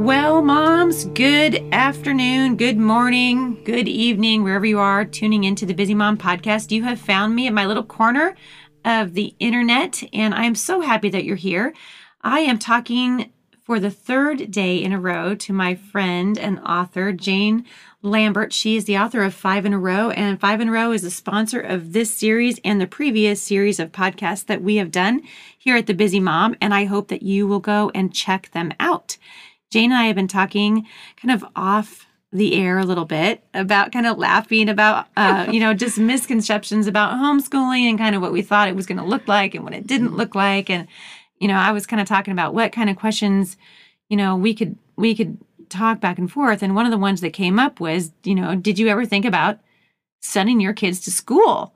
Well, moms, good afternoon, good morning, good evening, wherever you are tuning into the Busy Mom Podcast. You have found me at my little corner of the internet, and I am so happy that you're here. I am talking for the third day in a row to my friend and author, Jane Lambert. She is the author of Five in a Row, and Five in a Row is the sponsor of this series and the previous series of podcasts that we have done here at the Busy Mom, and I hope that you will go and check them out. Jane and I have been talking kind of off the air a little bit about kind of laughing about, just misconceptions about homeschooling and kind of what we thought it was going to look like and what it didn't look like. And, I was kind of talking about what kind of questions, we could talk back and forth. And one of the ones that came up was, did you ever think about sending your kids to school?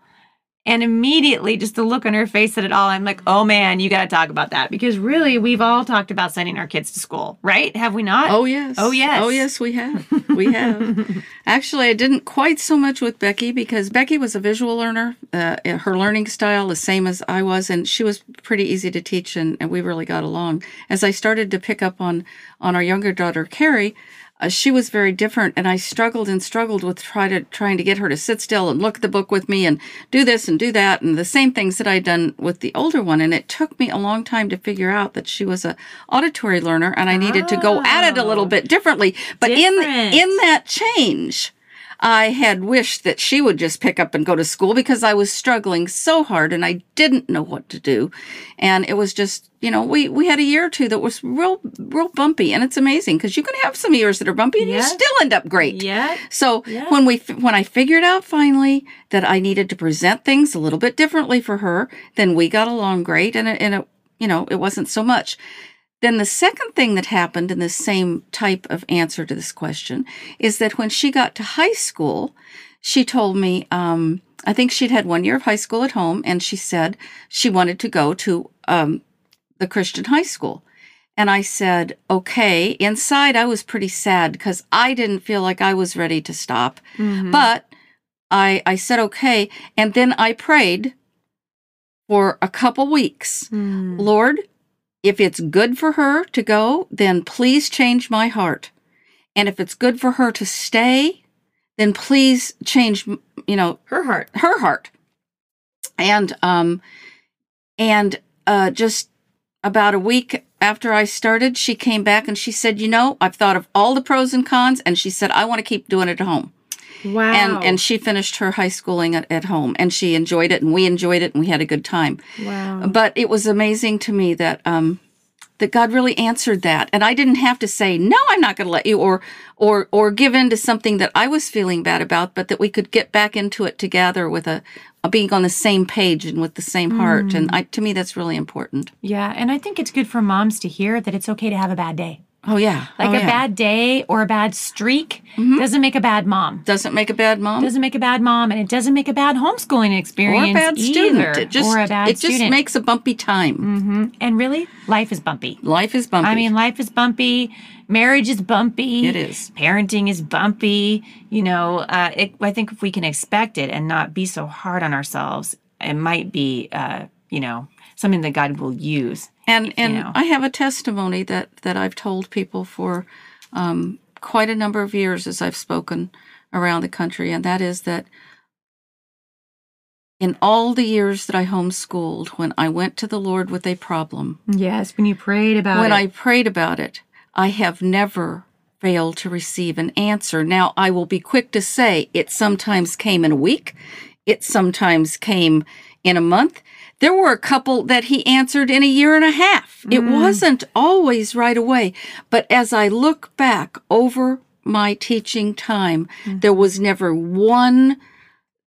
And immediately, just the look on her face said it all. I'm like, oh man, you got to talk about that, because really, we've all talked about sending our kids to school, right? Have we not? Oh yes, oh yes, oh yes, we have. We have. Actually, I didn't quite so much with Becky, because Becky was a visual learner. Her learning style the same as I was, and she was pretty easy to teach, and we really got along. As I started to pick up on our younger daughter Carrie, she was very different, and I struggled with trying to get her to sit still and look at the book with me and do this and do that and the same things that I'd done with the older one. And it took me a long time to figure out that she was an auditory learner, and I needed to go at it a little bit differently. But in that change, I had wished that she would just pick up and go to school, because I was struggling so hard and I didn't know what to do. And it was just, we had a year or two that was real bumpy. And it's amazing, because you can have some years that are bumpy and you still end up great. Yeah. So when I figured out finally that I needed to present things a little bit differently for her, then we got along great. And it wasn't so much. Then the second thing that happened in the same type of answer to this question is that when she got to high school, she told me, I think she'd had 1 year of high school at home, and she said she wanted to go to the Christian high school. And I said, okay. Inside, I was pretty sad, because I didn't feel like I was ready to stop. Mm-hmm. But I said, okay. And then I prayed for a couple weeks. Mm. Lord, if it's good for her to go, then please change my heart. And if it's good for her to stay, then please change, her heart. Her heart. And just about a week after I started, she came back and she said, I've thought of all the pros and cons, and she said, I want to keep doing it at home. Wow. And she finished her high schooling at home, and she enjoyed it, and we enjoyed it, and we had a good time. Wow. But it was amazing to me that God really answered that. And I didn't have to say, no, I'm not going to let you, or give in to something that I was feeling bad about, but that we could get back into it together with a being on the same page and with the same heart. Mm. And to me, that's really important. Yeah, and I think it's good for moms to hear that it's okay to have a bad day. Oh, yeah. Like a bad day or a bad streak doesn't make a bad mom. Doesn't make a bad mom. Doesn't make a bad mom. And it doesn't make a bad homeschooling experience. Or a bad student. It just makes a bumpy time. Mm-hmm. And really, life is bumpy. Life is bumpy. I mean, life is bumpy. Marriage is bumpy. It is. Parenting is bumpy. I think if we can expect it and not be so hard on ourselves, it might be, something that God will use. And I have a testimony that I've told people for quite a number of years as I've spoken around the country, and that is that in all the years that I homeschooled, when I went to the Lord with a problem. Yes, when you prayed about it. When I prayed about it, I have never failed to receive an answer. Now, I will be quick to say it sometimes came in a week. It sometimes came in a month. There were a couple that he answered in a year and a half. It wasn't always right away. But as I look back over my teaching time, there was never one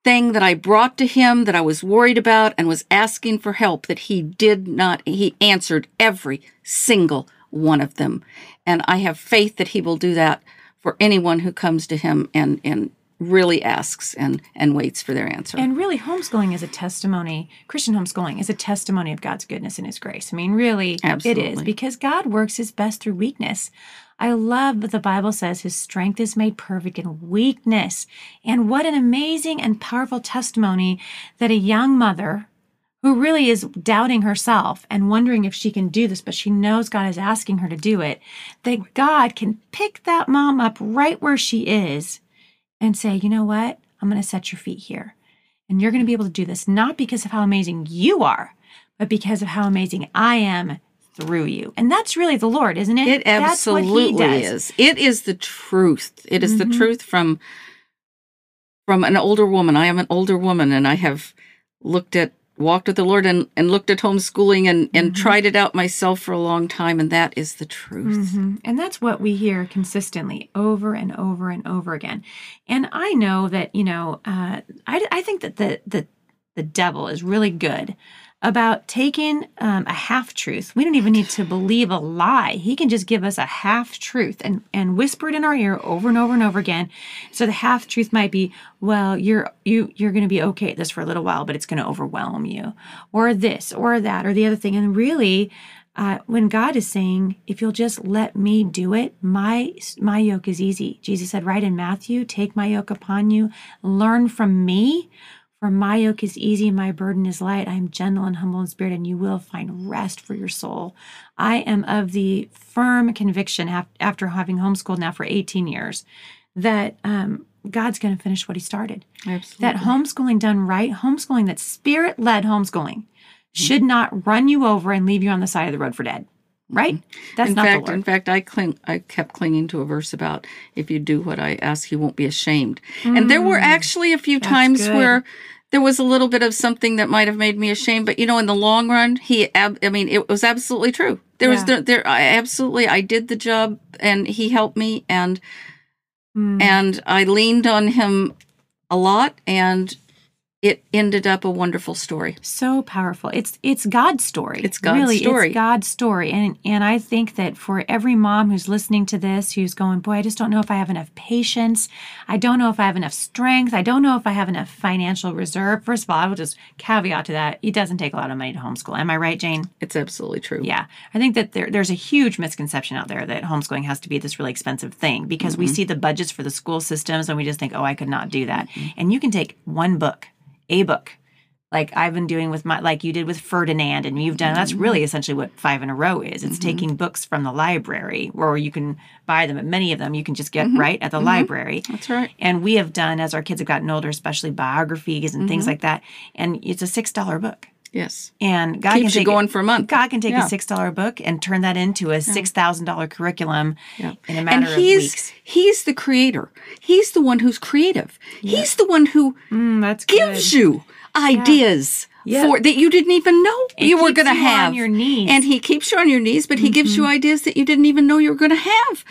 thing that I brought to him that I was worried about and was asking for help that he did not, he answered every single one of them. And I have faith that he will do that for anyone who comes to him and really asks and waits for their answer. And really, homeschooling is a testimony, Christian homeschooling is a testimony of God's goodness and his grace. I mean, really, Absolutely. It is, because God works his best through weakness. I love that the Bible says his strength is made perfect in weakness. And what an amazing and powerful testimony that a young mother who really is doubting herself and wondering if she can do this, but she knows God is asking her to do it, that God can pick that mom up right where she is and say, you know what, I'm going to set your feet here. And you're going to be able to do this, not because of how amazing you are, but because of how amazing I am through you. And that's really the Lord, isn't it? It absolutely is. It is the truth. It is the truth from an older woman. I am an older woman, and I have walked with the Lord and looked at homeschooling and tried it out myself for a long time, and that is the truth. And that's what we hear consistently over and over and over again. And I know that, you know, I think that the devil is really good about taking a half-truth. We don't even need to believe a lie. He can just give us a half-truth and whisper it in our ear over and over and over again. So the half-truth might be, well, you're going to be okay at this for a little while, but it's going to overwhelm you, or this, or that, or the other thing. And really, when God is saying, if you'll just let me do it, my yoke is easy. Jesus said right in Matthew, take my yoke upon you, learn from me. For my yoke is easy, my burden is light. I am gentle and humble in spirit, and you will find rest for your soul. I am of the firm conviction, after having homeschooled now for 18 years, that God's going to finish what he started. Absolutely. That homeschooling done right, homeschooling that's spirit-led homeschooling, should not run you over and leave you on the side of the road for dead. Right? That's in not fact, the Lord. In fact, I kept clinging to a verse about, if you do what I ask, you won't be ashamed. And there were actually a few times where there was a little bit of something that might have made me ashamed, but, you know, in the long run, it was absolutely true. There was I did the job, and he helped me, and I leaned on him a lot, and it ended up a wonderful story. So powerful. It's God's story. It's God's story. Really, it's God's story. And I think that for every mom who's listening to this, who's going, boy, I just don't know if I have enough patience. I don't know if I have enough strength. I don't know if I have enough financial reserve. First of all, I will just caveat to that. It doesn't take a lot of money to homeschool. Am I right, Jane? It's absolutely true. Yeah. I think that there's a huge misconception out there that homeschooling has to be this really expensive thing, because we see the budgets for the school systems and we just think, oh, I could not do that. And you can take one book. A book, like I've been doing with like you did with Ferdinand, and you've done, that's really essentially what Five in a Row is. It's taking books from the library, or you can buy them, but many of them you can just get right at the library. That's right. And we have done, as our kids have gotten older, especially biographies and things like that, and it's a $6 book. Yes. And God keeps you going for a month. God can take a $6 book and turn that into a $6,000 curriculum in a matter of weeks. He's the creator. He's the one who's creative. Yeah. He's the one who gives you ideas for that you didn't even know you were going to have. On your knees. And he keeps you on your knees, but he gives you ideas that you didn't even know you were going to have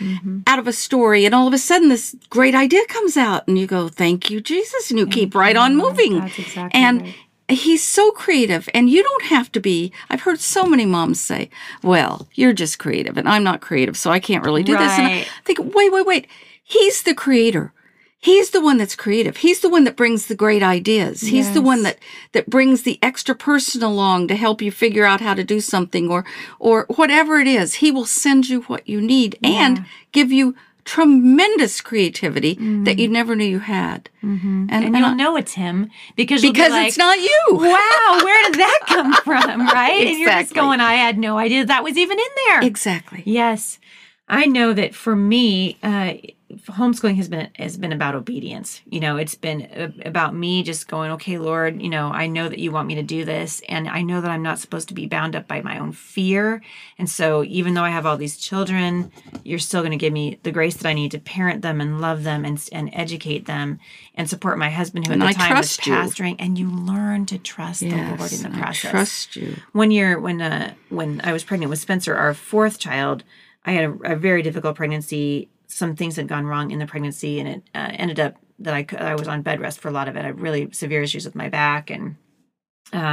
out of a story. And all of a sudden, this great idea comes out, and you go, "Thank you, Jesus," and you keep right on moving. That's exactly right. He's so creative, and you don't have to be. I've heard so many moms say, well, you're just creative, and I'm not creative, so I can't really do this. And I think, wait. He's the creator. He's the one that's creative. He's the one that brings the great ideas. He's the one that brings the extra person along to help you figure out how to do something, or whatever it is. He will send you what you need and give you tremendous creativity that you never knew you had. And you'll know it's him because you'll be like, it's not you. Wow, where did that come from, right? Exactly. And you're just going, I had no idea that was even in there. Exactly. Yes. I know that for me, homeschooling has been about obedience. You know, it's been about me just going, okay, Lord, you know, I know that you want me to do this, and I know that I'm not supposed to be bound up by my own fear. And so even though I have all these children, you're still going to give me the grace that I need to parent them and love them and educate them and support my husband, who at the time was pastoring. And you learn to trust the Lord in the process. I trust you. One year when I was pregnant with Spencer, our fourth child, I had a very difficult pregnancy. Some things had gone wrong in the pregnancy, and it ended up that I was on bed rest for a lot of it. I had really severe issues with my back, and then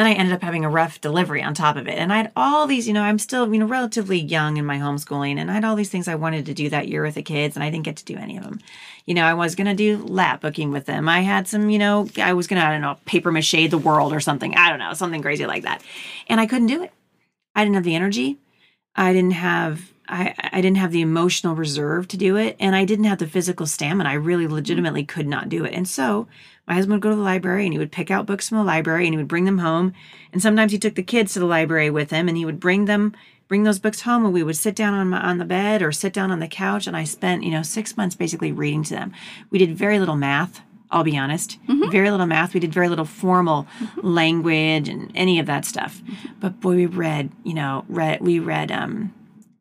I ended up having a rough delivery on top of it. And I had all these, you know, I'm still, you know, relatively young in my homeschooling, and I had all these things I wanted to do that year with the kids, and I didn't get to do any of them. You know, I was going to do lap booking with them. I had some, you know, I was going to, I don't know, paper mache the world or something. I don't know, something crazy like that. And I couldn't do it. I didn't have the energy. I didn't have the emotional reserve to do it, and I didn't have the physical stamina. I really legitimately could not do it. And so my husband would go to the library, and he would pick out books from the library, and he would bring them home. And sometimes he took the kids to the library with him, and he would bring those books home, and we would sit down on the bed or sit down on the couch. And I spent, you know, 6 months basically reading to them. We did very little math. I'll be honest, very little math. We did very little formal language and any of that stuff. But boy, we read, you know,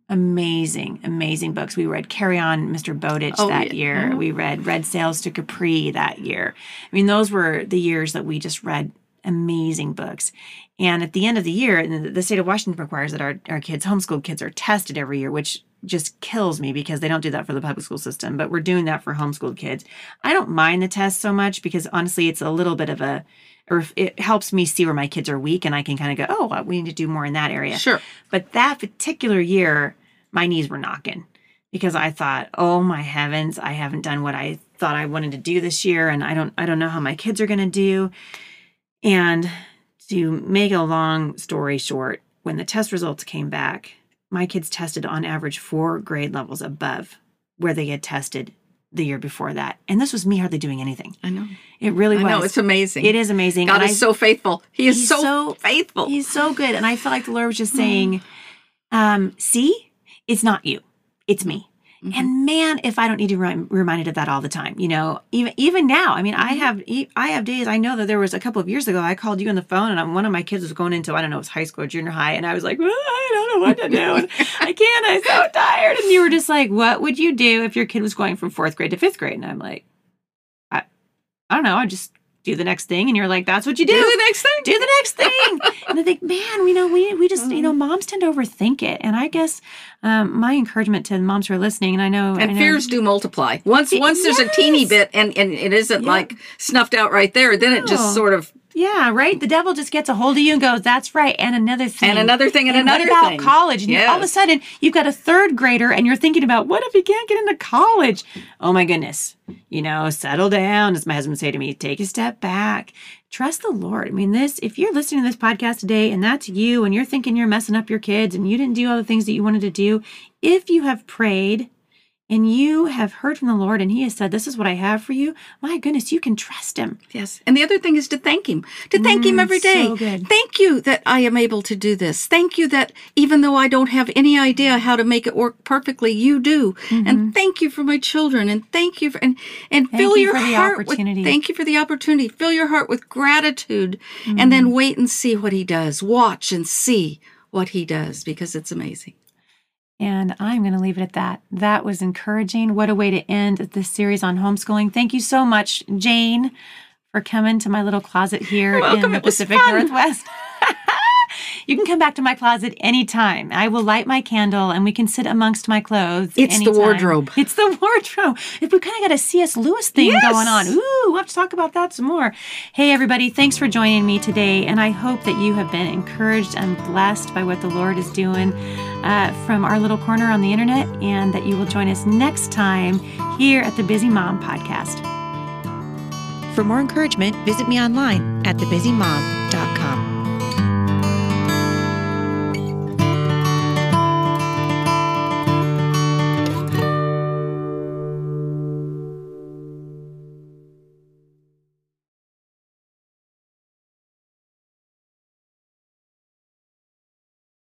amazing books. We read Carry On, Mr. Bowditch year. We read Red Sails to Capri that year. I mean, those were the years that we just read amazing books. And at the end of the year, the state of Washington requires that our kids, homeschooled kids, are tested every year, which just kills me because they don't do that for the public school system, but we're doing that for homeschooled kids. I don't mind the test so much because honestly, it's a little bit of it helps me see where my kids are weak, and I can kind of go, oh, well, we need to do more in that area. Sure. But that particular year, my knees were knocking because I thought, oh my heavens, I haven't done what I thought I wanted to do this year. And I don't know how my kids are going to do. And to make a long story short, when the test results came back, my kids tested on average 4 grade levels above where they had tested the year before that. And this was me hardly doing anything. I know. It really was. I know. It's amazing. It is amazing. God is so faithful. He is so faithful. He's so good. And I felt like the Lord was just saying, see, it's not you. It's me. Mm-hmm. And man, if I don't need to be reminded of that all the time, you know, even now, I mean, I have days, I know that there was a couple of years ago, I called you on the phone and one of my kids was going into, I don't know, it was high school or junior high. And I was like, well, I don't know what to do. I'm so tired. And you were just like, what would you do if your kid was going from 4th grade to 5th grade? And I'm like, I don't know. I just do the next thing. And you're like, that's what you do. Do the next thing. And I think, man, you know, we just, you know, moms tend to overthink it. And I guess my encouragement to moms who are listening, and I know fears do multiply. Once there's a teeny bit and it isn't like snuffed out right there, then it just sort of. Yeah, right? The devil just gets a hold of you and goes, that's right, and another thing. And another thing, and another thing. And what about college? And all of a sudden, you've got a 3rd grader, and you're thinking about, what if he can't get into college? Oh, my goodness. You know, settle down, as my husband would say to me, take a step back. Trust the Lord. I mean, if you're listening to this podcast today, and that's you, and you're thinking you're messing up your kids, and you didn't do all the things that you wanted to do, if you have prayed, and you have heard from the Lord, and He has said, this is what I have for you, my goodness, you can trust Him. Yes. And the other thing is to thank Him. To thank Him every day. So good. Thank you that I am able to do this. Thank you that even though I don't have any idea how to make it work perfectly, you do. Mm-hmm. And thank you for my children. And thank you for, and thank fill you your for the heart opportunity. Thank you for the opportunity. Fill your heart with gratitude, and then wait and see what He does. Watch and see what He does, because it's amazing. And I'm going to leave it at that. That was encouraging. What a way to end this series on homeschooling. Thank you so much, Jane, for coming to my little closet here in the Pacific Northwest. You can come back to my closet anytime. I will light my candle, and we can sit amongst my clothes. It's the wardrobe. It's the wardrobe. If we kind of got a C.S. Lewis thing going on. Ooh, we'll have to talk about that some more. Hey, everybody, thanks for joining me today, and I hope that you have been encouraged and blessed by what the Lord is doing from our little corner on the internet, and that you will join us next time here at the Busy Mom Podcast. For more encouragement, visit me online at thebusymom.com.